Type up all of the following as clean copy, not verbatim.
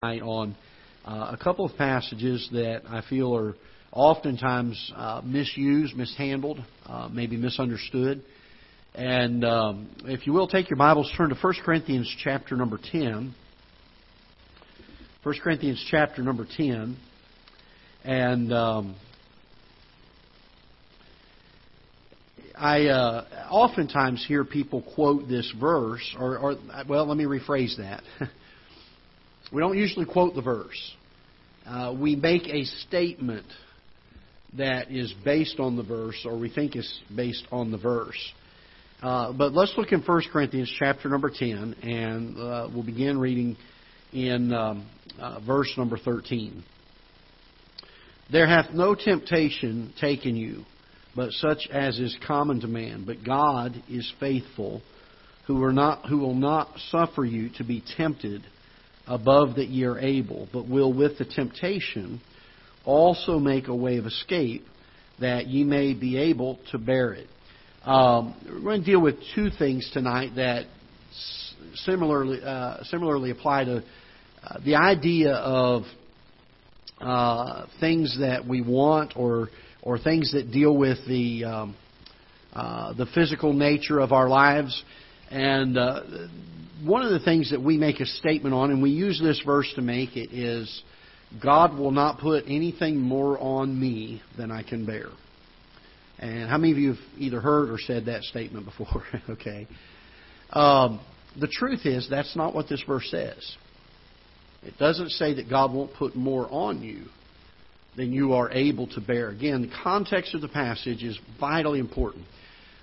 Tonight on a couple of passages that I feel are oftentimes misused, mishandled, maybe misunderstood. And if you will, take your Bibles, turn to 1 Corinthians chapter number 10. 1 Corinthians chapter number 10. And I oftentimes hear people quote this verse, or let me rephrase that. We don't usually quote the verse. We make a statement that is based on the verse, or we think is based on the verse. But let's look in 1 Corinthians chapter number 10, and we'll begin reading in verse number 13. There hath no temptation taken you, but such as is common to man. But God is faithful, who will not suffer you to be tempted above that ye are able, but will with the temptation also make a way of escape, that ye may be able to bear it. We're going to deal with two things tonight that similarly apply to the idea of things that we want or things that deal with the physical nature of our lives. And one of the things that we make a statement on, and we use this verse to make it, is God will not put anything more on me than I can bear. And how many of you have either heard or said that statement before? Okay. The truth is, that's not what this verse says. It doesn't say that God won't put more on you than you are able to bear. Again, the context of the passage is vitally important.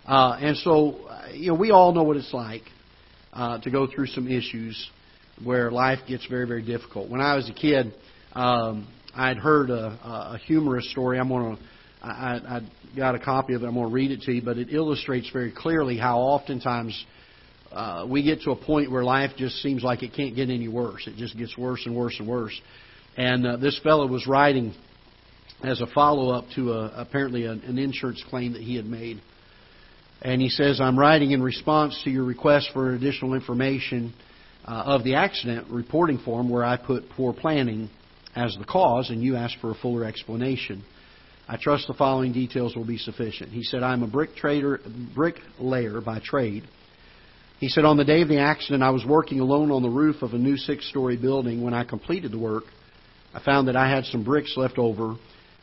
And so, we all know what it's like to go through some issues where life gets very, very difficult. When I was a kid, I'd heard a humorous story. I got a copy of it. I'm going to read it to you, but it illustrates very clearly how oftentimes we get to a point where life just seems like it can't get any worse. It just gets worse and worse and worse. And this fellow was writing as a follow-up to apparently an insurance claim that he had made. And he says, I'm writing in response to your request for additional information of the accident reporting form where I put poor planning as the cause, and you asked for a fuller explanation. I trust the following details will be sufficient. He said, I'm a bricklayer by trade. He said, on the day of the accident, I was working alone on the roof of a new 6-story building. When I completed the work, I found that I had some bricks left over,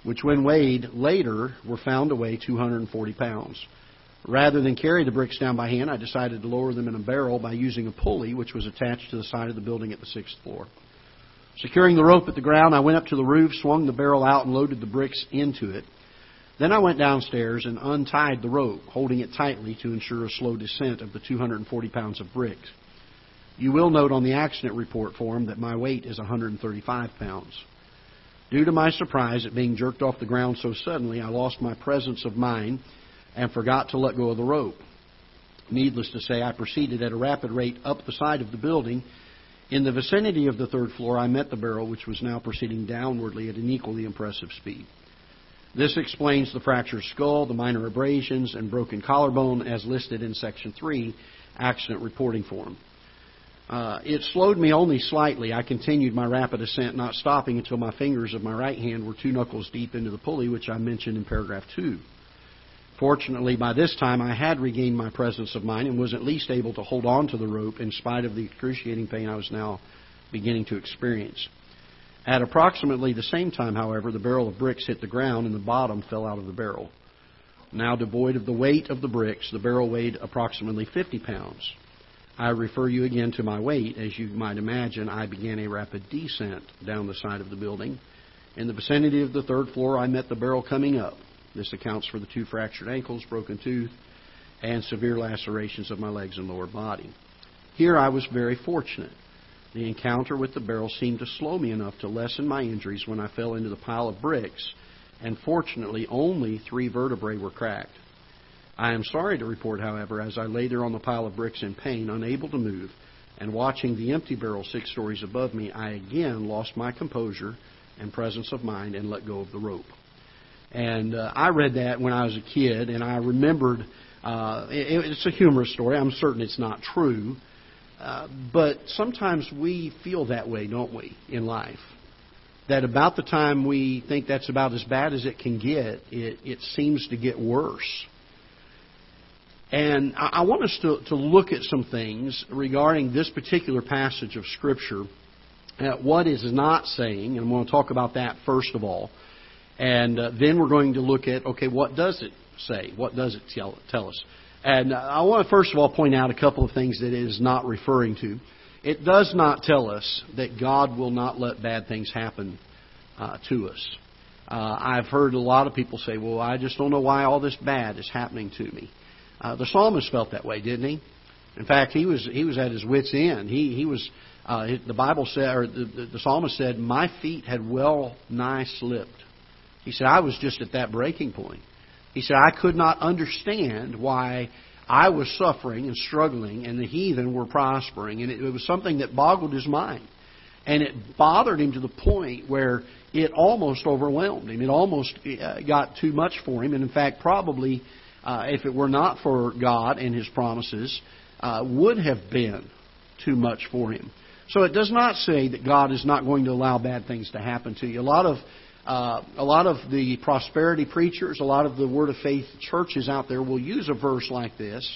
which when weighed later were found to weigh 240 pounds. Rather than carry the bricks down by hand, I decided to lower them in a barrel by using a pulley, which was attached to the side of the building at the 6th floor. Securing the rope at the ground, I went up to the roof, swung the barrel out, and loaded the bricks into it. Then I went downstairs and untied the rope, holding it tightly to ensure a slow descent of the 240 pounds of bricks. You will note on the accident report form that my weight is 135 pounds. Due to my surprise at being jerked off the ground so suddenly, I lost my presence of mind and forgot to let go of the rope. Needless to say, I proceeded at a rapid rate up the side of the building. In the vicinity of the 3rd floor, I met the barrel, which was now proceeding downwardly at an equally impressive speed. This explains the fractured skull, the minor abrasions, and broken collarbone as listed in Section 3, Accident Reporting Form. It slowed me only slightly. I continued my rapid ascent, not stopping until my fingers of my right hand were 2 knuckles deep into the pulley, which I mentioned in paragraph 2. Fortunately, by this time, I had regained my presence of mind and was at least able to hold on to the rope in spite of the excruciating pain I was now beginning to experience. At approximately the same time, however, the barrel of bricks hit the ground and the bottom fell out of the barrel. Now devoid of the weight of the bricks, the barrel weighed approximately 50 pounds. I refer you again to my weight. As you might imagine, I began a rapid descent down the side of the building. In the vicinity of the 3rd floor, I met the barrel coming up. This accounts for the 2 fractured ankles, broken tooth, and severe lacerations of my legs and lower body. Here I was very fortunate. The encounter with the barrel seemed to slow me enough to lessen my injuries when I fell into the pile of bricks, and fortunately only 3 vertebrae were cracked. I am sorry to report, however, as I lay there on the pile of bricks in pain, unable to move, and watching the empty barrel 6 stories above me, I again lost my composure and presence of mind and let go of the rope. And I read that when I was a kid, and I remembered, it's a humorous story. I'm certain it's not true. But sometimes we feel that way, don't we, in life? That about the time we think that's about as bad as it can get, it seems to get worse. And I want us to look at some things regarding this particular passage of Scripture, at what is not saying, and I'm going to talk about that first of all. And then we're going to look at, okay, what does it say? What does it tell us? And I want to first of all point out a couple of things that it is not referring to. It does not tell us that God will not let bad things happen to us. I've heard a lot of people say, well, I just don't know why all this bad is happening to me. The psalmist felt that way, didn't he? In fact, he was at his wits' end. The Bible said, or the psalmist said, my feet had well nigh slipped. He said, I was just at that breaking point. He said, I could not understand why I was suffering and struggling and the heathen were prospering. And it was something that boggled his mind. And it bothered him to the point where it almost overwhelmed him. It almost got too much for him. And in fact, probably... if it were not for God and His promises, would have been too much for him. So it does not say that God is not going to allow bad things to happen to you. A lot of the prosperity preachers, a lot of the Word of Faith churches out there will use a verse like this,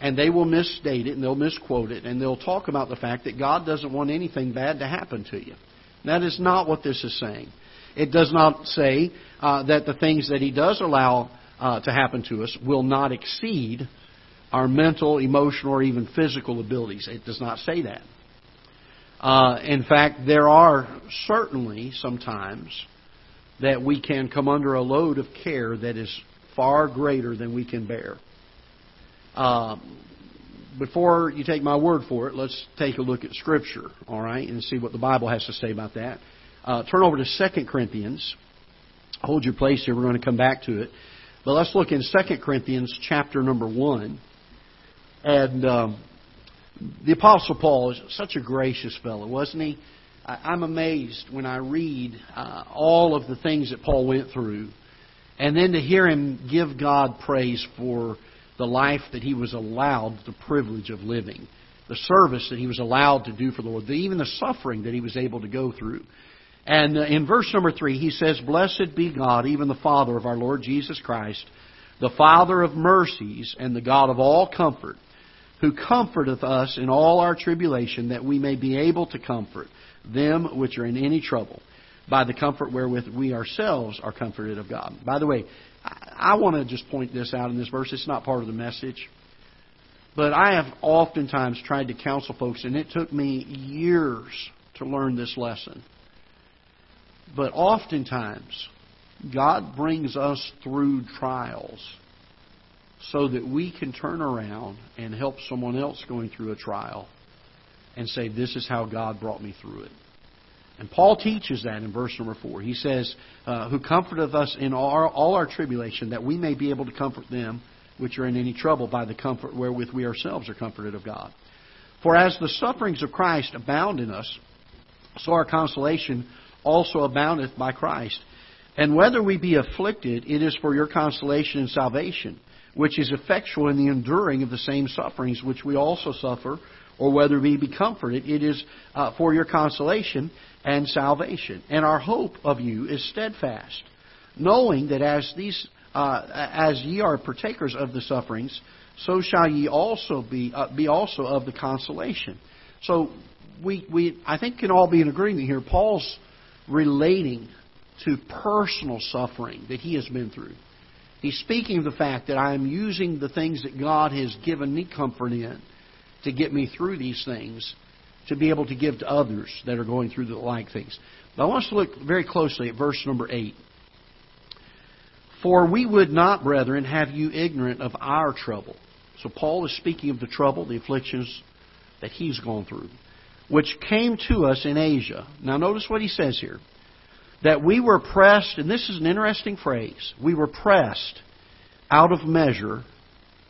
and they will misstate it and they'll misquote it, and they'll talk about the fact that God doesn't want anything bad to happen to you. That is not what this is saying. It does not say that the things that He does allow to happen to us will not exceed our mental, emotional, or even physical abilities. It does not say that. In fact, there are certainly sometimes that we can come under a load of care that is far greater than we can bear. Before you take my word for it, let's take a look at Scripture, all right, and see what the Bible has to say about that. Turn over to 2 Corinthians. Hold your place here. We're going to come back to it. But let's look in 2 Corinthians chapter number 1. And the Apostle Paul is such a gracious fellow, wasn't he? I'm amazed when I read all of the things that Paul went through. And then to hear him give God praise for the life that he was allowed the privilege of living. The service that he was allowed to do for the Lord. Even the suffering that he was able to go through. And in verse number 3, he says, Blessed be God, even the Father of our Lord Jesus Christ, the Father of mercies and the God of all comfort, who comforteth us in all our tribulation, that we may be able to comfort them which are in any trouble, by the comfort wherewith we ourselves are comforted of God. By the way, I want to just point this out in this verse. It's not part of the message. But I have oftentimes tried to counsel folks, and it took me years to learn this lesson. But oftentimes, God brings us through trials so that we can turn around and help someone else going through a trial and say, this is how God brought me through it. And Paul teaches that in verse number 4. He says, who comforteth us in all our tribulation, that we may be able to comfort them which are in any trouble by the comfort wherewith we ourselves are comforted of God. For as the sufferings of Christ abound in us, so our consolation also aboundeth by Christ. And whether we be afflicted, it is for your consolation and salvation, which is effectual in the enduring of the same sufferings which we also suffer, or whether we be comforted, it is for your consolation and salvation. And our hope of you is steadfast, knowing that as ye are partakers of the sufferings, so shall ye also be also of the consolation. So we I think can all be in agreement here. Paul's relating to personal suffering that he has been through. He's speaking of the fact that I'm using the things that God has given me comfort in to get me through these things, to be able to give to others that are going through the like things. But I want us to look very closely at verse number 8. For we would not, brethren, have you ignorant of our trouble. So Paul is speaking of the trouble, the afflictions that he's gone through, which came to us in Asia. Now notice what he says here. That we were pressed, and this is an interesting phrase, we were pressed out of measure,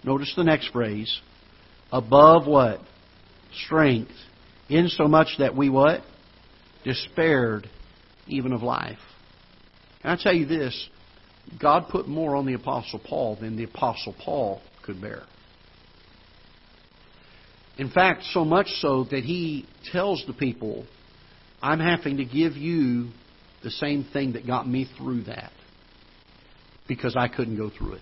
notice the next phrase, above what? Strength, insomuch that we what? Despaired even of life. And I tell you this, God put more on the Apostle Paul than the Apostle Paul could bear. In fact, so much so that he tells the people, I'm having to give you the same thing that got me through that because I couldn't go through it.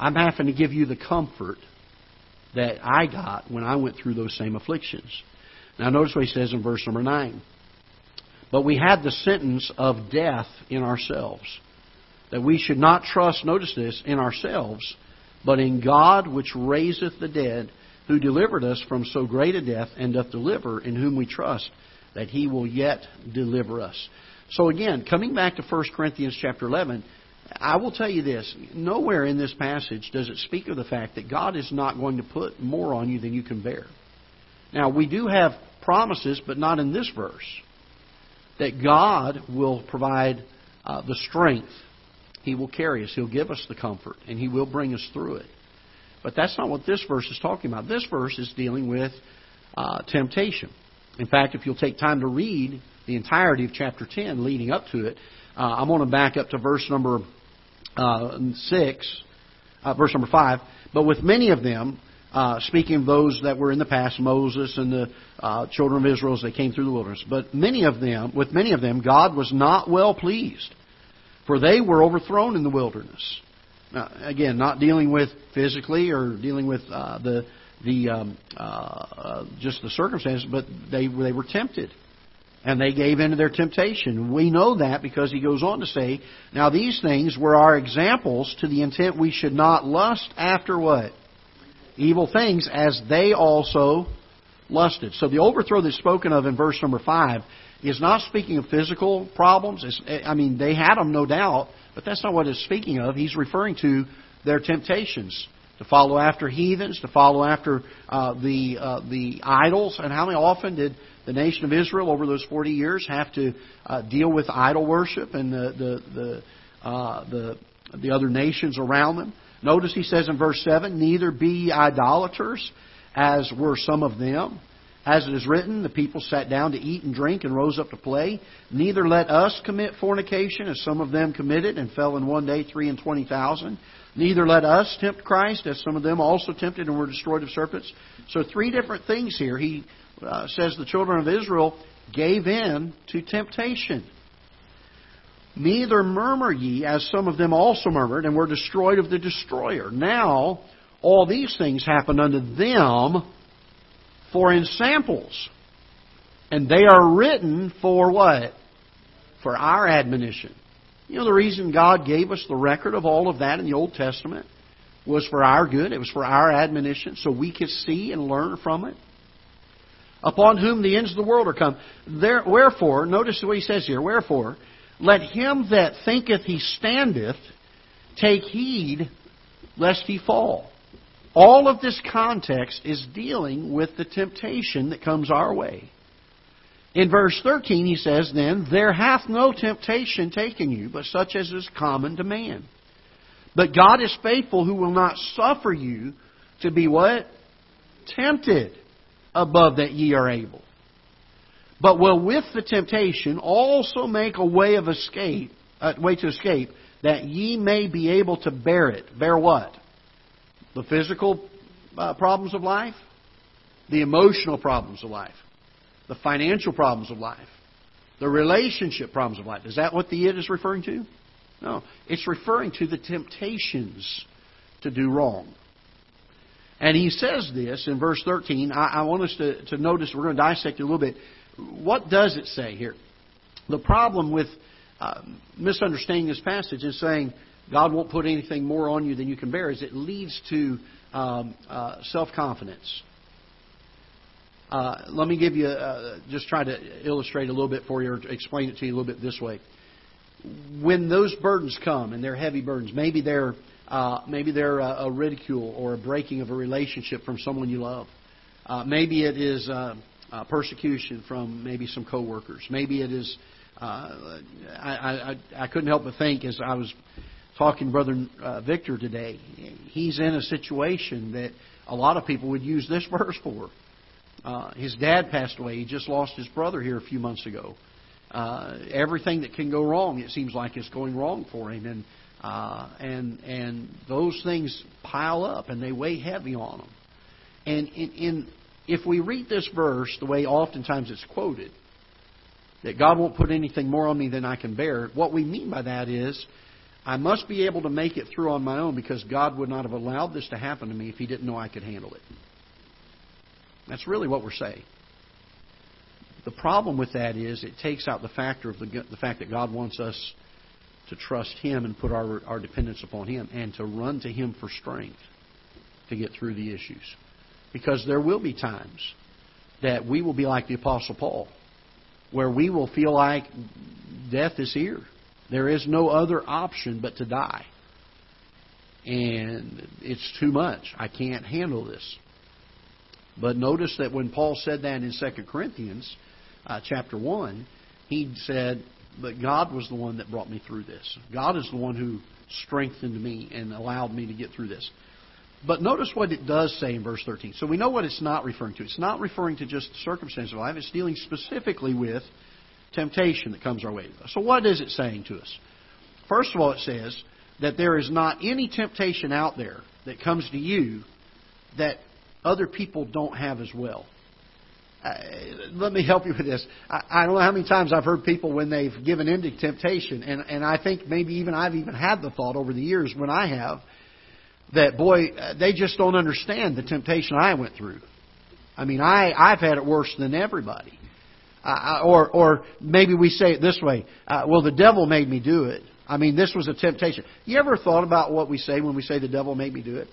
I'm having to give you the comfort that I got when I went through those same afflictions. Now notice what he says in verse number 9. But we had the sentence of death in ourselves, that we should not trust, notice this, in ourselves, but in God which raiseth the dead, who delivered us from so great a death, and doth deliver, in whom we trust, that he will yet deliver us. So again, coming back to 1 Corinthians chapter 11, I will tell you this. Nowhere in this passage does it speak of the fact that God is not going to put more on you than you can bear. Now, we do have promises, but not in this verse, that God will provide the strength. He will carry us. He'll give us the comfort, and He will bring us through it. But that's not what this verse is talking about. This verse is dealing with temptation. In fact, if you'll take time to read the entirety of chapter 10 leading up to it, I'm going to back up to verse number 5. But with many of them, speaking of those that were in the past, Moses and the children of Israel as they came through the wilderness. But with many of them, God was not well pleased, for they were overthrown in the wilderness. Now, again, not dealing with physically or dealing with just the circumstances, but they were tempted. And they gave in to their temptation. We know that because he goes on to say, now these things were our examples to the intent we should not lust after what? Evil things, as they also lusted. So the overthrow that's spoken of in verse number 5 is not speaking of physical problems. They had them, no doubt, but that's not what it's speaking of. He's referring to their temptations. To follow after heathens, to follow after the idols. And how often did the nation of Israel over those 40 years have to deal with idol worship and the other nations around them? Notice he says in verse 7, neither be ye idolaters, as were some of them. As it is written, the people sat down to eat and drink and rose up to play. Neither let us commit fornication, as some of them committed and fell in one day 320,000. Neither let us tempt Christ, as some of them also tempted and were destroyed of serpents. So three different things here. He says the children of Israel gave in to temptation. Neither murmur ye, as some of them also murmured and were destroyed of the destroyer. Now all these things happened unto them for in samples, and they are written for what? For our admonition. You know, the reason God gave us the record of all of that in the Old Testament was for our good. It was for our admonition, so we could see and learn from it. Upon whom the ends of the world are come. Wherefore, notice what he says here, wherefore, let him that thinketh he standeth take heed lest he fall. All of this context is dealing with the temptation that comes our way. In verse 13 he says, then, there hath no temptation taken you, but such as is common to man. But God is faithful, who will not suffer you to be what? Tempted above that ye are able. But will with the temptation also make a way of escape, that ye may be able to bear it. Bear what? The physical problems of life, the emotional problems of life, the financial problems of life, the relationship problems of life. Is that what the it is referring to? No. It's referring to the temptations to do wrong. And he says this in verse 13. I want us to notice, we're going to dissect it a little bit. What does it say here? The problem with misunderstanding this passage is saying, God won't put anything more on you than you can bear, as it leads to self-confidence. Let me give you, just try to illustrate a little bit for you, or explain it to you a little bit this way. When those burdens come, and they're heavy burdens, maybe they're a ridicule or a breaking of a relationship from someone you love. Maybe it is persecution from maybe some coworkers. Maybe it is, I couldn't help but think as I was talking to Brother Victor today, he's in a situation that a lot of people would use this verse for. His dad passed away. He just lost his brother here a few months ago. Everything that can go wrong, it seems like, is going wrong for him. And those things pile up, and they weigh heavy on him. And if we read this verse the way oftentimes it's quoted, that God won't put anything more on me than I can bear, what we mean by that is, I must be able to make it through on my own, because God would not have allowed this to happen to me if He didn't know I could handle it. That's really what we're saying. The problem with that is it takes out the factor of the fact that God wants us to trust Him and put our dependence upon Him and to run to Him for strength to get through the issues. Because there will be times that we will be like the Apostle Paul, where we will feel like death is here. There is no other option but to die. And it's too much. I can't handle this. But notice that when Paul said that in 2 Corinthians chapter 1, he said, but God was the one that brought me through this. God is the one who strengthened me and allowed me to get through this. But notice what it does say in verse 13. So we know what it's not referring to. It's not referring to just the circumstance of life. It's dealing specifically with temptation that comes our way. So what is it saying to us? First of all, it says that there is not any temptation out there that comes to you that other people don't have as well. Let me help you with this. I don't know how many times I've heard people when they've given in to temptation, and I think maybe even I've even had the thought over the years when I have, that, boy, they just don't understand the temptation I went through. I mean, I've had it worse than everybody. Or maybe we say it this way, well, the devil made me do it. I mean, this was a temptation. You ever thought about what we say when we say the devil made me do it?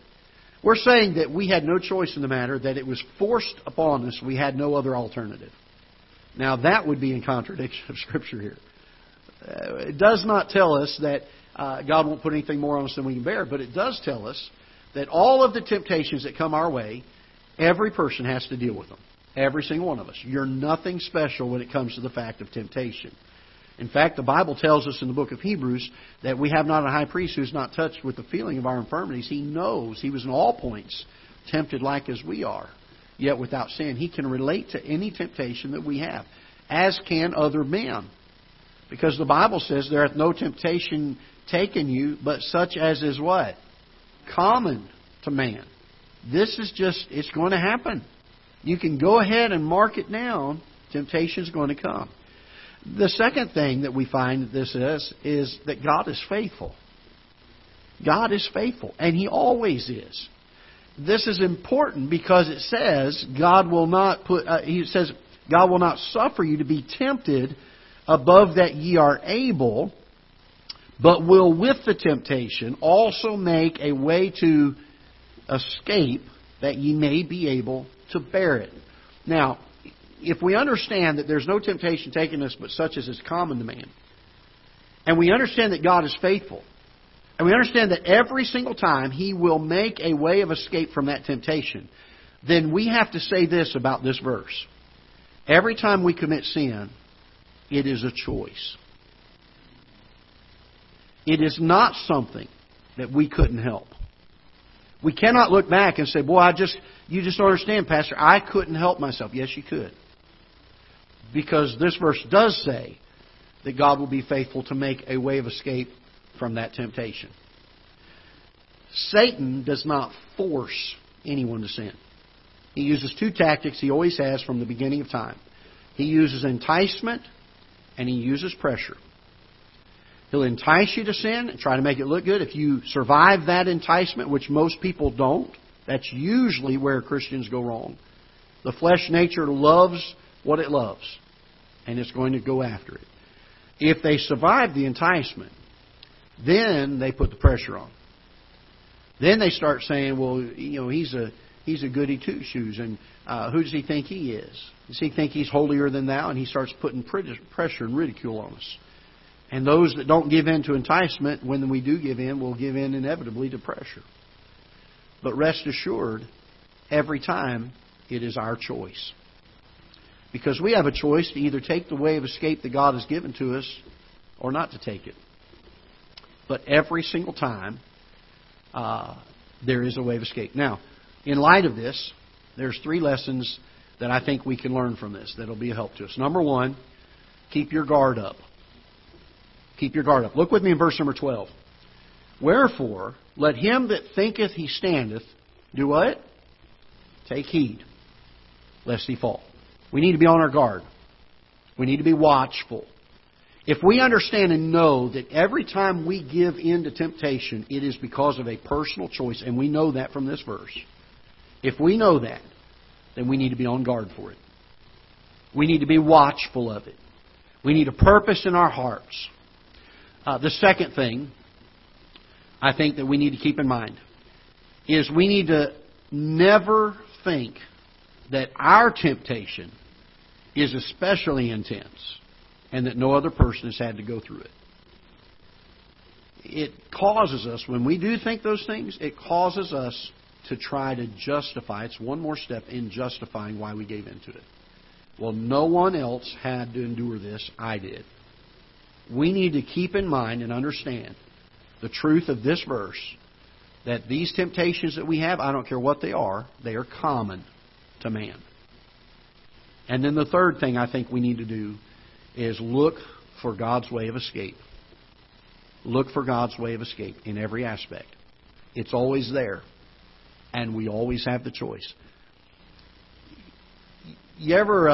We're saying that we had no choice in the matter, that it was forced upon us. We had no other alternative. Now, that would be in contradiction of Scripture here. It does not tell us that God won't put anything more on us than we can bear, but it does tell us that all of the temptations that come our way, every person has to deal with them. Every single one of us. You're nothing special when it comes to the fact of temptation. In fact, the Bible tells us in the book of Hebrews that we have not a high priest who is not touched with the feeling of our infirmities. He knows he was in all points tempted like as we are, yet without sin. He can relate to any temptation that we have, as can other men. Because the Bible says there hath no temptation taken you, but such as is what? Common to man. This is just, it's going to happen. You can go ahead and mark it down. Temptation is going to come. The second thing that we find that this is that God is faithful. God is faithful, and He always is. This is important because it says God will not put. He says God will not suffer you to be tempted above that ye are able, but will with the temptation also make a way to escape that ye may be able to bear it. Now, if we understand that there's no temptation taken us but such as is common to man, and we understand that God is faithful, and we understand that every single time He will make a way of escape from that temptation, then we have to say this about this verse. Every time we commit sin, it is a choice. It is not something that we couldn't help. We cannot look back and say, boy, you just don't understand, Pastor. I couldn't help myself. Yes, you could. Because this verse does say that God will be faithful to make a way of escape from that temptation. Satan does not force anyone to sin. He uses two tactics he always has from the beginning of time. He uses enticement and he uses pressure. He'll entice you to sin and try to make it look good. If you survive that enticement, which most people don't, that's usually where Christians go wrong. The flesh nature loves what it loves, and it's going to go after it. If they survive the enticement, then they put the pressure on. Then they start saying, well, you know, he's a goody-two-shoes, and who does he think he is? Does he think he's holier than thou? And he starts putting pressure and ridicule on us. And those that don't give in to enticement, when we do give in, will give in inevitably to pressure. But rest assured, every time it is our choice. Because we have a choice to either take the way of escape that God has given to us or not to take it. But every single time, there is a way of escape. Now, in light of this, there's three lessons that I think we can learn from this that will be a help to us. Number one, keep your guard up. Keep your guard up. Look with me in verse number 12. Wherefore, let him that thinketh he standeth do what? Take heed, lest he fall. We need to be on our guard. We need to be watchful. If we understand and know that every time we give in to temptation, it is because of a personal choice, and we know that from this verse. If we know that, then we need to be on guard for it. We need to be watchful of it. We need a purpose in our hearts. The second thing I think that we need to keep in mind is we need to never think that our temptation is especially intense and that no other person has had to go through it. It causes us, when we do think those things, it causes us to try to justify. It's one more step in justifying why we gave into it. Well, no one else had to endure this. I did. We need to keep in mind and understand the truth of this verse, that these temptations that we have, I don't care what they are common to man. And then the third thing I think we need to do is look for God's way of escape. Look for God's way of escape in every aspect. It's always there, and we always have the choice. You ever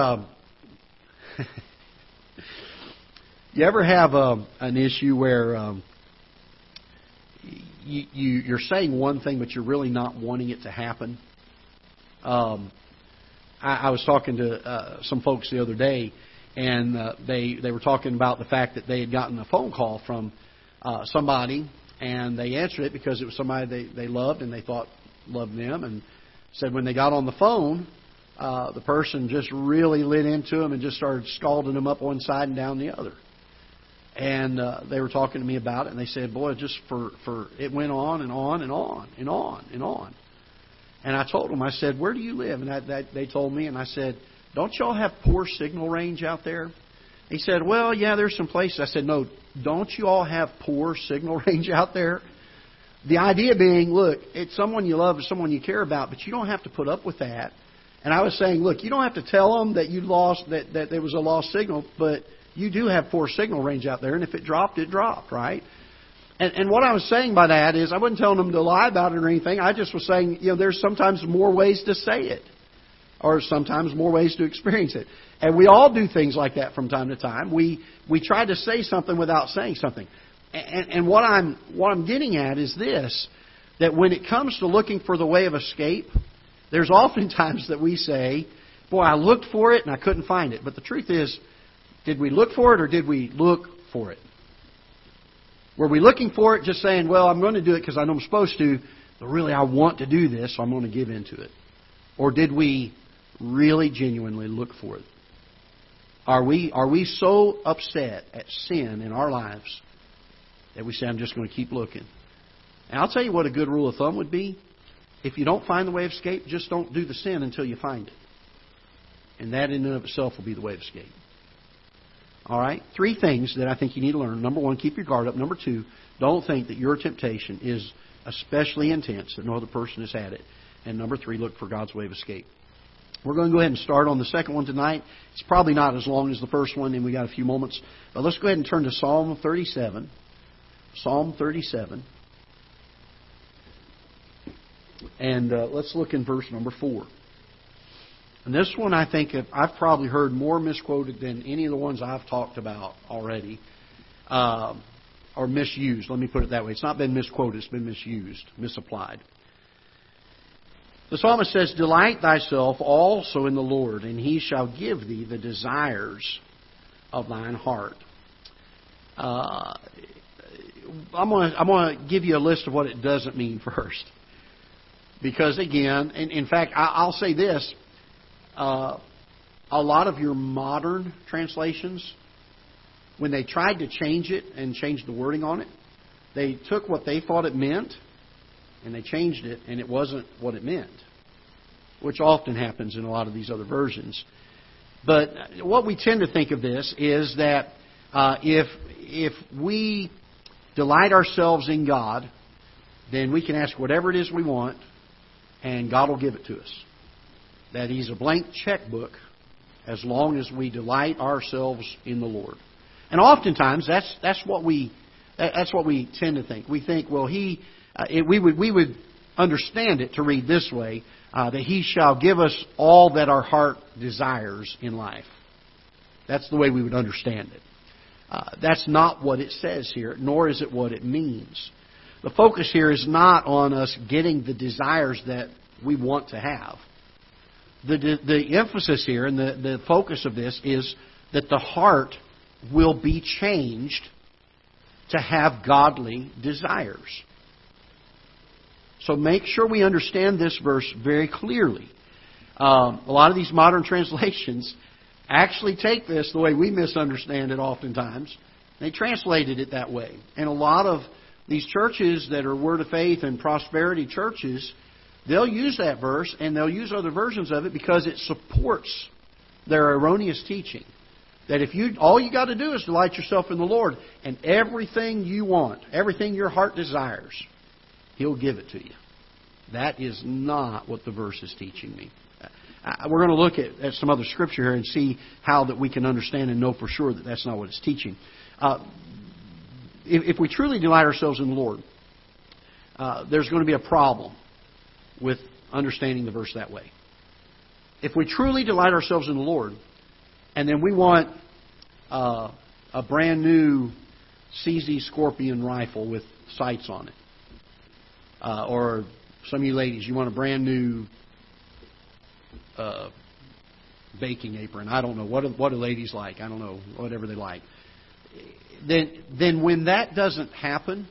have an issue where you're saying one thing, but you're really not wanting it to happen? I was talking to some folks the other day, and they were talking about the fact that they had gotten a phone call from somebody, and they answered it because it was somebody they loved and they thought loved them, and said when they got on the phone, the person just really lit into them and just started scalding them up one side and down the other. And they were talking to me about it, and they said, boy, just for it went on and on and on and on and on. And I told them, I said, where do you live? And they told me, and I said, don't y'all have poor signal range out there? He said, well, yeah, there's some places. I said, no, don't you all have poor signal range out there? The idea being, look, it's someone you love, it's someone you care about, but you don't have to put up with that. And I was saying, look, you don't have to tell them that you lost, that there was a lost signal, but you do have poor signal range out there, and if it dropped, right? And what I was saying by that is I wasn't telling them to lie about it or anything. I just was saying, you know, there's sometimes more ways to say it, or sometimes more ways to experience it. And we all do things like that from time to time. We try to say something without saying something. And what I'm getting at is this, that when it comes to looking for the way of escape, there's often times that we say, boy, I looked for it and I couldn't find it. But the truth is, did we look for it or did we look for it? Were we looking for it just saying, well, I'm going to do it because I know I'm supposed to, but really I want to do this, so I'm going to give into it? Or did we really genuinely look for it? Are we so upset at sin in our lives that we say, I'm just going to keep looking? And I'll tell you what a good rule of thumb would be. If you don't find the way of escape, just don't do the sin until you find it. And that in and of itself will be the way of escape. All right? 3 things that I think you need to learn. Number 1, keep your guard up. Number 2, don't think that your temptation is especially intense, that no other person has had it. And number 3, look for God's way of escape. We're going to go ahead and start on the second one tonight. It's probably not as long as the first one, and we got a few moments. But let's go ahead and turn to Psalm 37. Psalm 37. And let's look in verse number 4. And this one, I think, I've probably heard more misquoted than any of the ones I've talked about already. Or misused, let me put it that way. It's not been misquoted, it's been misused, misapplied. The psalmist says, delight thyself also in the Lord, and he shall give thee the desires of thine heart. I'm going to give you a list of what it doesn't mean first. Because, again, and in fact, I'll say this. A lot of your modern translations, when they tried to change it and change the wording on it, they took what they thought it meant and they changed it, and it wasn't what it meant, which often happens in a lot of these other versions. But what we tend to think of this is that if we delight ourselves in God, then we can ask whatever it is we want, and God will give it to us. That He's a blank checkbook as long as we delight ourselves in the Lord. And oftentimes, that's what we tend to think. We think, well, we would understand it to read this way, that He shall give us all that our heart desires in life. That's the way we would understand it. That's not what it says here, nor is it what it means. The focus here is not on us getting the desires that we want to have. The emphasis here and the focus of this is that the heart will be changed to have godly desires. So make sure we understand this verse very clearly. A lot of these modern translations actually take this the way we misunderstand it oftentimes. They translated it that way. And a lot of these churches that are Word of Faith and prosperity churches, they'll use that verse and they'll use other versions of it because it supports their erroneous teaching. That if you all you got to do is delight yourself in the Lord, and everything you want, everything your heart desires, He'll give it to you. That is not what the verse is teaching me. We're going to look at some other scripture here and see how that we can understand and know for sure that that's not what it's teaching. If we truly delight ourselves in the Lord, there's going to be a problem with understanding the verse that way. If we truly delight ourselves in the Lord, and then we want a brand new CZ Scorpion rifle with sights on it. Or some of you ladies, you want a brand new baking apron. I don't know. What do ladies like? I don't know. Whatever they like. Then when that doesn't happen,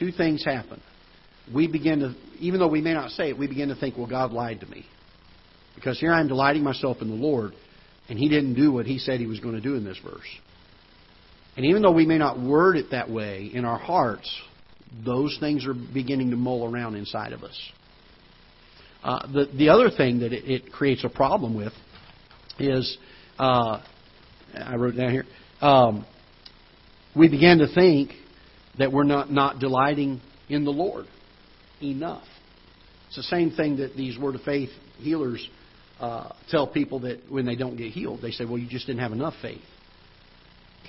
two things happen. We begin to, even though we may not say it, we begin to think, well, God lied to me. Because here I am delighting myself in the Lord, and He didn't do what He said He was going to do in this verse. And even though we may not word it that way in our hearts, those things are beginning to mull around inside of us. The other thing that it creates a problem with is, I wrote down here, we begin to think that we're not delighting in the Lord enough. It's the same thing that these Word of Faith healers tell people that when they don't get healed. They say, well, you just didn't have enough faith.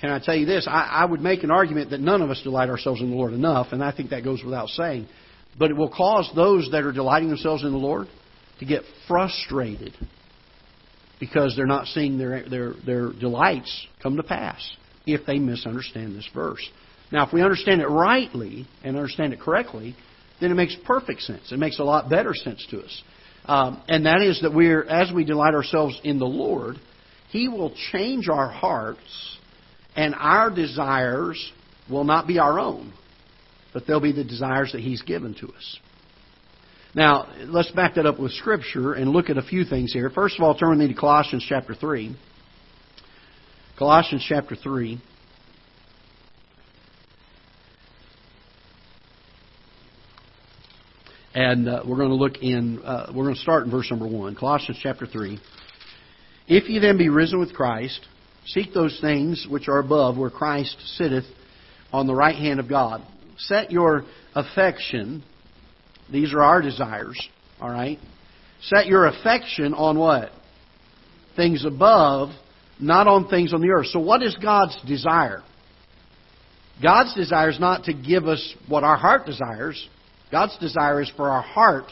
Can I tell you this? I would make an argument that none of us delight ourselves in the Lord enough, and I think that goes without saying. But it will cause those that are delighting themselves in the Lord to get frustrated because they're not seeing their delights come to pass if they misunderstand this verse. Now, if we understand it rightly and understand it correctly, then it makes perfect sense. It makes a lot better sense to us. And that is that as we delight ourselves in the Lord, He will change our hearts, and our desires will not be our own, but they'll be the desires that He's given to us. Now, let's back that up with Scripture and look at a few things here. First of all, turn with me to Colossians chapter 3. Colossians chapter 3. And we're going to look in, we're going to start in verse number 1, Colossians chapter 3. If ye then be risen with Christ, seek those things which are above, where Christ sitteth on the right hand of God. Set your affection, these are our desires, all right? Set your affection on what? Things above, not on things on the earth. So what is God's desire? God's desire is not to give us what our heart desires. God's desire is for our heart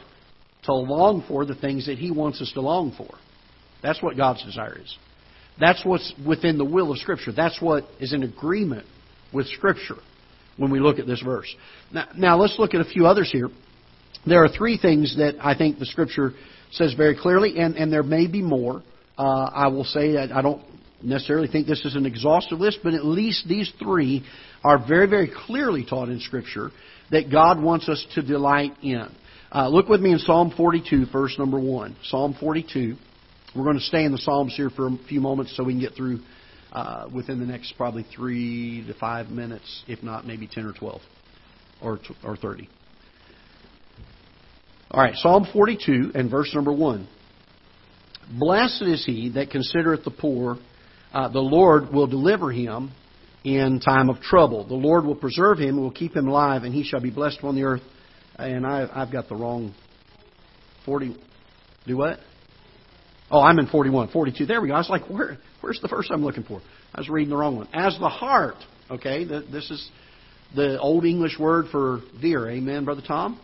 to long for the things that He wants us to long for. That's what God's desire is. That's what's within the will of Scripture. That's what is in agreement with Scripture when we look at this verse. Now let's look at a few others here. There are three things that I think the Scripture says very clearly, and there may be more. I will say that I don't necessarily think this is an exhaustive list, but at least these three are very, very clearly taught in Scripture that God wants us to delight in. Look with me in Psalm 42, verse number 1. Psalm 42. We're going to stay in the Psalms here for a few moments so we can get through within the next probably 3 to 5 minutes, if not maybe 10 or 12 or 30. All right, Psalm 42 and verse number 1. Blessed is he that considereth the poor. The Lord will deliver him in time of trouble. The Lord will preserve him and will keep him alive, and he shall be blessed on the earth. And I've got the wrong 40. Do what? Oh, I'm in 41, 42. There we go. I was like, where's the verse I'm looking for? I was reading the wrong one. As the heart, okay, this is the old English word for deer. Amen, Brother Tom?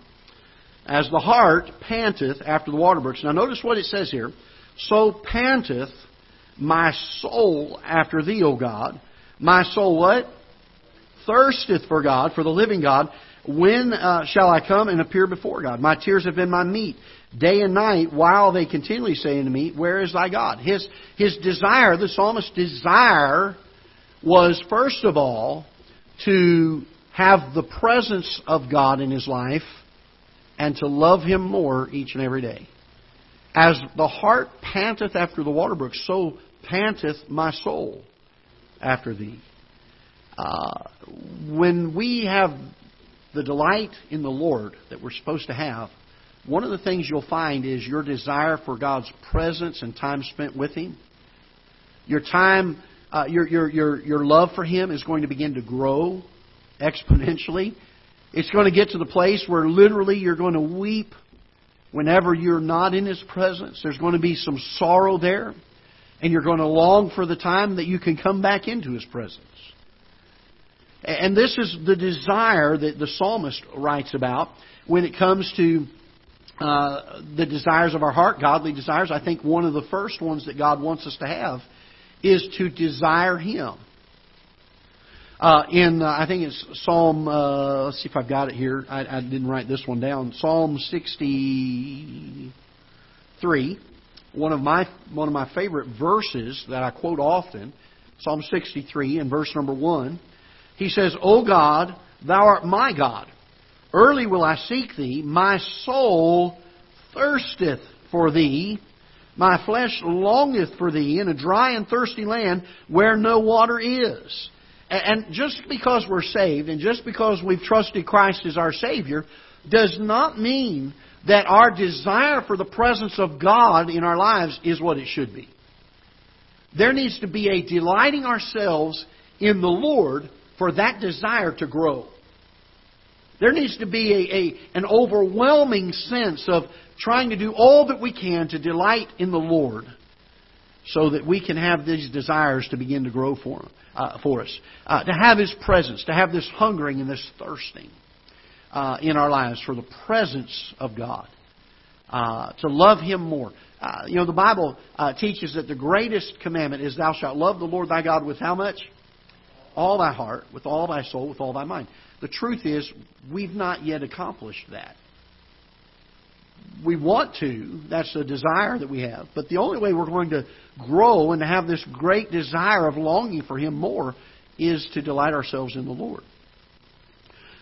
As the hart panteth after the water brooks. Now notice what it says here. So panteth my soul after thee, O God. My soul what? Thirsteth for God, for the living God. When shall I come and appear before God? My tears have been my meat day and night, while they continually say unto me, where is thy God? His desire, the psalmist's desire, was first of all to have the presence of God in his life and to love Him more each and every day. As the hart panteth after the water brook, so panteth my soul after thee. When we have the delight in the Lord that we're supposed to have, one of the things you'll find is your desire for God's presence and time spent with Him. Your time, your love for Him is going to begin to grow exponentially. It's going to get to the place where literally you're going to weep whenever you're not in His presence. There's going to be some sorrow there, and you're going to long for the time that you can come back into His presence. And this is the desire that the psalmist writes about when it comes to the desires of our heart, godly desires. I think one of the first ones that God wants us to have is to desire Him. I think it's Psalm, let's see if I've got it here. I didn't write this one down. Psalm 63, one of my favorite verses that I quote often, Psalm 63 and verse number 1. He says, O God, Thou art my God. Early will I seek Thee. My soul thirsteth for Thee. My flesh longeth for Thee in a dry and thirsty land where no water is. And just because we're saved and just because we've trusted Christ as our Savior does not mean that our desire for the presence of God in our lives is what it should be. There needs to be a delighting ourselves in the Lord for that desire to grow. There needs to be an overwhelming sense of trying to do all that we can to delight in the Lord so that we can have these desires to begin to grow for us. To have His presence, to have this hungering and this thirsting in our lives for the presence of God. To love Him more. The Bible teaches that the greatest commandment is thou shalt love the Lord thy God with how much? All thy heart, with all thy soul, with all thy mind. The truth is, we've not yet accomplished that. We want to. That's the desire that we have. But the only way we're going to grow and to have this great desire of longing for Him more is to delight ourselves in the Lord.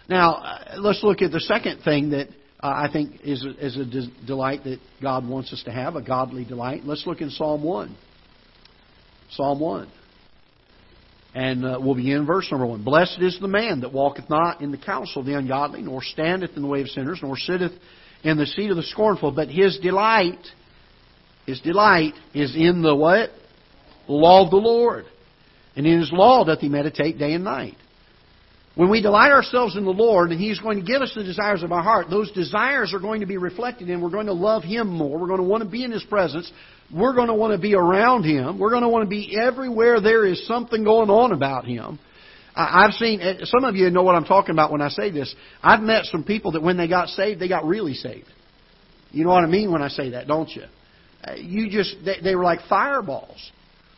Now, let's look at the second thing that I think is a delight that God wants us to have, a godly delight. Let's look in Psalm 1. Psalm 1. And we'll begin in verse number 1. Blessed is the man that walketh not in the counsel of the ungodly, nor standeth in the way of sinners, nor sitteth in the seat of the scornful. But his delight is in the what? The law of the Lord. And in His law doth he meditate day and night. When we delight ourselves in the Lord, and He's going to give us the desires of our heart, those desires are going to be reflected in. We're going to love Him more. We're going to want to be in His presence. We're going to want to be around Him. We're going to want to be everywhere there is something going on about Him. I've seen, some of you know what I'm talking about when I say this. I've met some people that when they got saved, they got really saved. You know what I mean when I say that, don't you? They were like fireballs.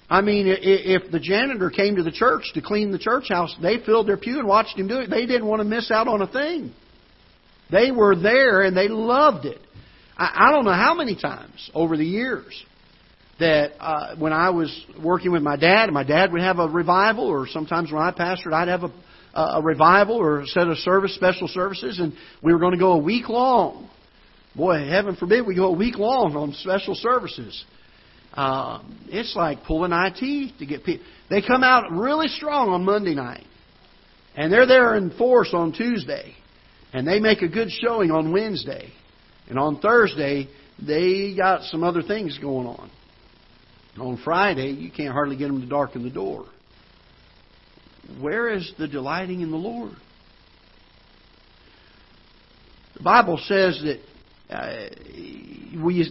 I mean, if the janitor came to the church to clean the church house, they filled their pew and watched him do it. They didn't want to miss out on a thing. They were there and they loved it. I don't know how many times over the years that when I was working with my dad, and my dad would have a revival, or sometimes when I pastored, I'd have a revival or a set of special services, and we were going to go a week long. Boy, heaven forbid we go a week long on special services. It's like pulling IT to get people. They come out really strong on Monday night, and they're there in force on Tuesday, and they make a good showing on Wednesday. And on Thursday, they got some other things going on. On Friday, you can't hardly get them to darken the door. Where is the delighting in the Lord? The Bible says that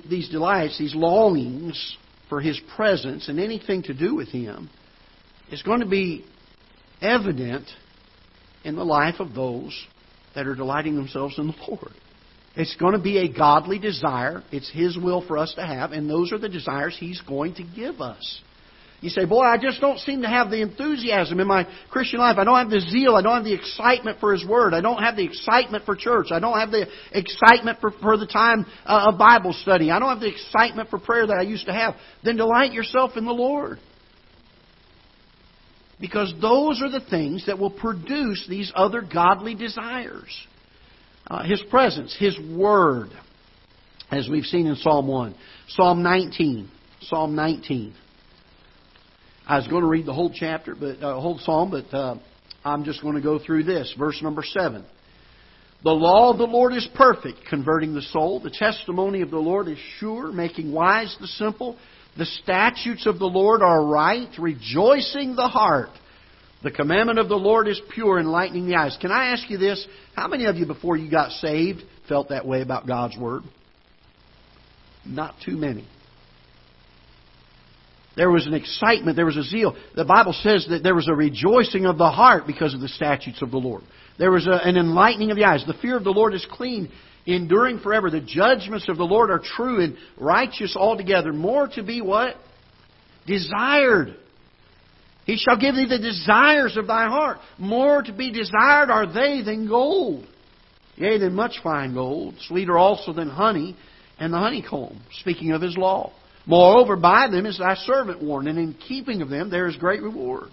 these delights, these longings for His presence and anything to do with Him is going to be evident in the life of those that are delighting themselves in the Lord. It's going to be a godly desire. It's His will for us to have, and those are the desires He's going to give us. You say, boy, I just don't seem to have the enthusiasm in my Christian life. I don't have the zeal. I don't have the excitement for His Word. I don't have the excitement for church. I don't have the excitement for the time of Bible study. I don't have the excitement for prayer that I used to have. Then delight yourself in the Lord. Because those are the things that will produce these other godly desires. His presence, His Word, as we've seen in Psalm 1. Psalm 19. I was going to read the whole chapter, whole psalm, but I'm just going to go through this. Verse number 7. The law of the Lord is perfect, converting the soul. The testimony of the Lord is sure, making wise the simple. The statutes of the Lord are right, rejoicing the heart. The commandment of the Lord is pure, enlightening the eyes. Can I ask you this? How many of you before you got saved felt that way about God's Word? Not too many. There was an excitement. There was a zeal. The Bible says that there was a rejoicing of the heart because of the statutes of the Lord. There was an enlightening of the eyes. The fear of the Lord is clean, enduring forever. The judgments of the Lord are true and righteous altogether. More to be what? Desired. He shall give thee the desires of thy heart. More to be desired are they than gold. Yea, than much fine gold. Sweeter also than honey and the honeycomb. Speaking of His law. Moreover, by them is thy servant warned, and in keeping of them there is great reward.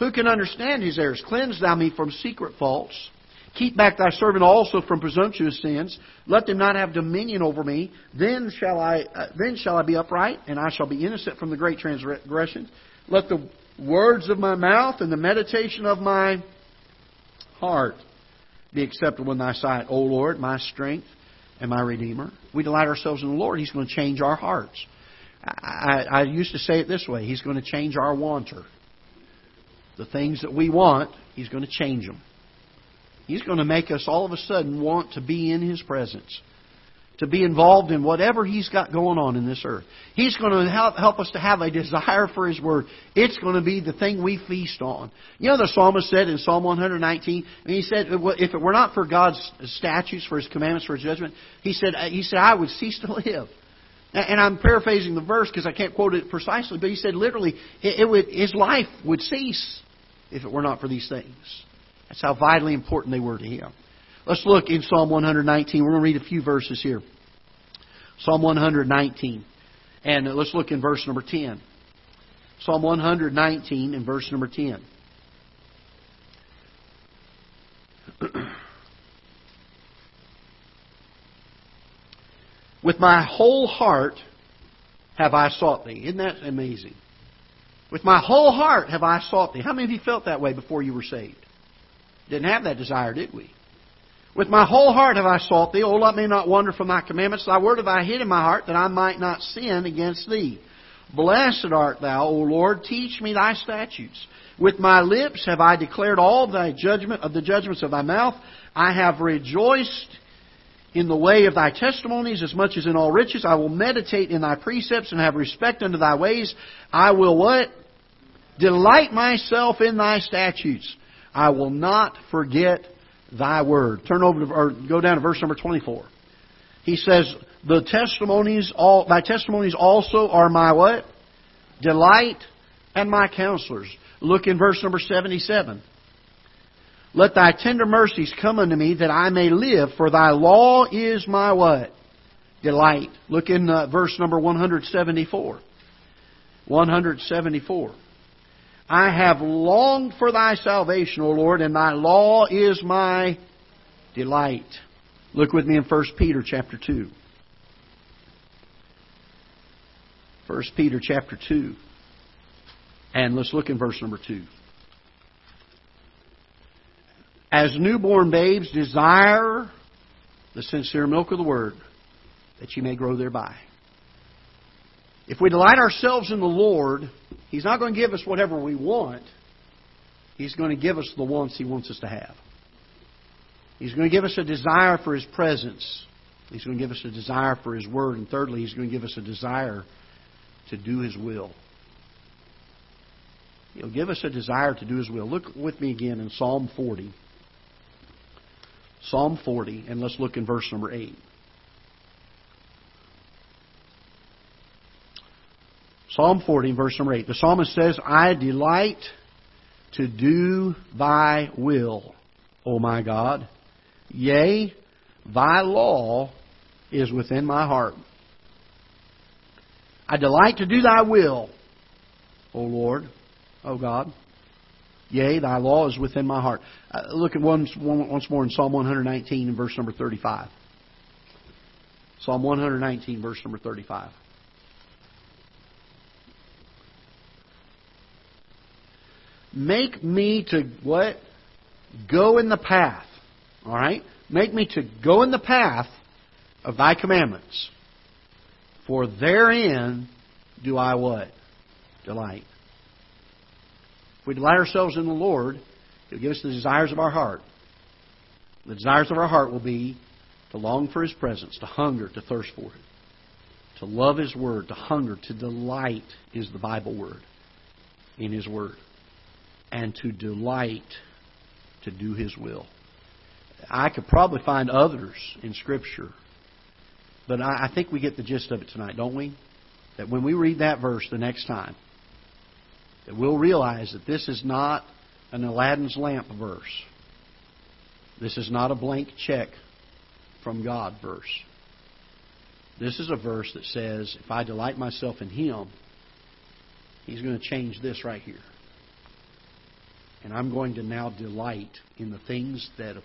Who can understand his errors? Cleanse thou me from secret faults. Keep back thy servant also from presumptuous sins. Let them not have dominion over me. Then shall I be upright, and I shall be innocent from the great transgressions. Let the words of my mouth and the meditation of my heart be acceptable in thy sight, O Lord, my strength and my Redeemer. We delight ourselves in the Lord. He's going to change our hearts. I used to say it this way. He's going to change our wanter. The things that we want, He's going to change them. He's going to make us all of a sudden want to be in His presence, to be involved in whatever He's got going on in this earth. He's going to help us to have a desire for His Word. It's going to be the thing we feast on. You know, the psalmist said in Psalm 119, and he said, if it were not for God's statutes, for His commandments, for His judgment, he said, I would cease to live. And I'm paraphrasing the verse because I can't quote it precisely, but he said literally, his life would cease if it were not for these things. That's how vitally important they were to him. Let's look in Psalm 119. We're going to read a few verses here. Psalm 119. And let's look in verse number 10. Psalm 119 and verse number 10. With my whole heart have I sought Thee. Isn't that amazing? With my whole heart have I sought Thee. How many of you felt that way before you were saved? Didn't have that desire, did we? With my whole heart have I sought Thee. O, let me not wander from Thy commandments. Thy word have I hid in my heart, that I might not sin against Thee. Blessed art Thou, O Lord. Teach me Thy statutes. With my lips have I declared all Thy judgment of the judgments of Thy mouth. I have rejoiced in the way of Thy testimonies as much as in all riches. I will meditate in Thy precepts and have respect unto Thy ways. I will what? Delight myself in Thy statutes. I will not forget Thy word. Turn over to, or go down to verse number 24. He says, Thy testimonies also are my what? Delight and my counselors. Look in verse number 77. Let Thy tender mercies come unto me, that I may live, for Thy law is my what? Delight. Look in verse number 174. 174. I have longed for Thy salvation, O Lord, and Thy law is my delight. Look with me in 1 Peter chapter 2. 1 Peter chapter 2. And let's look in verse number 2. As newborn babes, desire the sincere milk of the Word, that ye may grow thereby. If we delight ourselves in the Lord, He's not going to give us whatever we want. He's going to give us the wants He wants us to have. He's going to give us a desire for His presence. He's going to give us a desire for His Word. And thirdly, He's going to give us a desire to do His will. He'll give us a desire to do His will. Look with me again in Psalm 40. Psalm 40, and let's look in verse number 8. Psalm 40, verse number 8. The psalmist says, I delight to do thy will, O my God. Yea, thy law is within my heart. I delight to do thy will, O Lord, O God. Yea, thy law is within my heart. Look at once more in Psalm 119 and verse number 35. Psalm 119, verse number 35. Make me to what? Go in the path. All right? Make me to go in the path of thy commandments. For therein do I what? Delight. If we delight ourselves in the Lord, He'll give us the desires of our heart. The desires of our heart will be to long for His presence, to hunger, to thirst for Him, to love His Word, to hunger, to delight is the Bible word in His Word. And to delight to do His will. I could probably find others in Scripture, but I think we get the gist of it tonight, don't we? That when we read that verse the next time, that we'll realize that this is not an Aladdin's lamp verse. This is not a blank check from God verse. This is a verse that says, if I delight myself in Him, He's going to change this right here. And I'm going to now delight in the things that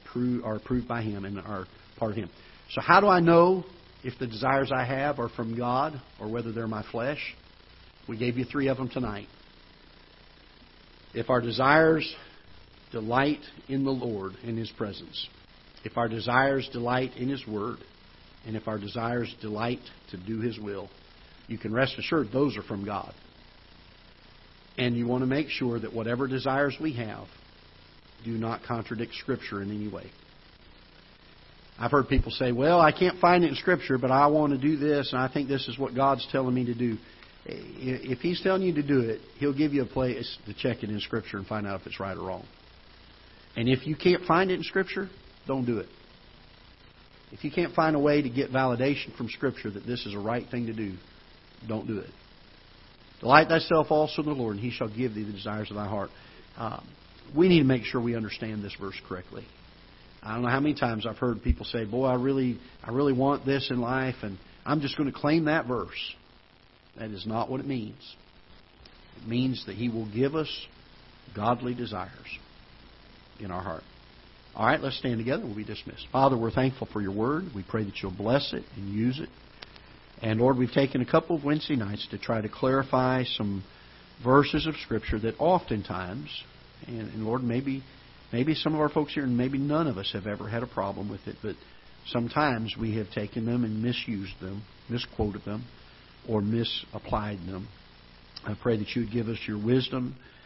are approved by Him and are part of Him. So how do I know if the desires I have are from God or whether they're my flesh? We gave you three of them tonight. If our desires delight in the Lord, in His presence. If our desires delight in His Word. And if our desires delight to do His will. You can rest assured those are from God. And you want to make sure that whatever desires we have do not contradict Scripture in any way. I've heard people say, well, I can't find it in Scripture, but I want to do this, and I think this is what God's telling me to do. If He's telling you to do it, He'll give you a place to check it in Scripture and find out if it's right or wrong. And if you can't find it in Scripture, don't do it. If you can't find a way to get validation from Scripture that this is a right thing to do, don't do it. Delight thyself also in the Lord, and He shall give thee the desires of thy heart. We need to make sure we understand this verse correctly. I don't know how many times I've heard people say, boy, I really want this in life, and I'm just going to claim that verse. That is not what it means. It means that He will give us godly desires in our heart. All right, let's stand together. We'll be dismissed. Father, we're thankful for your word. We pray that you'll bless it and use it. And, Lord, we've taken a couple of Wednesday nights to try to clarify some verses of Scripture that oftentimes, and Lord, maybe some of our folks here and maybe none of us have ever had a problem with it, but sometimes we have taken them and misused them, misquoted them, or misapplied them. I pray that you would give us your wisdom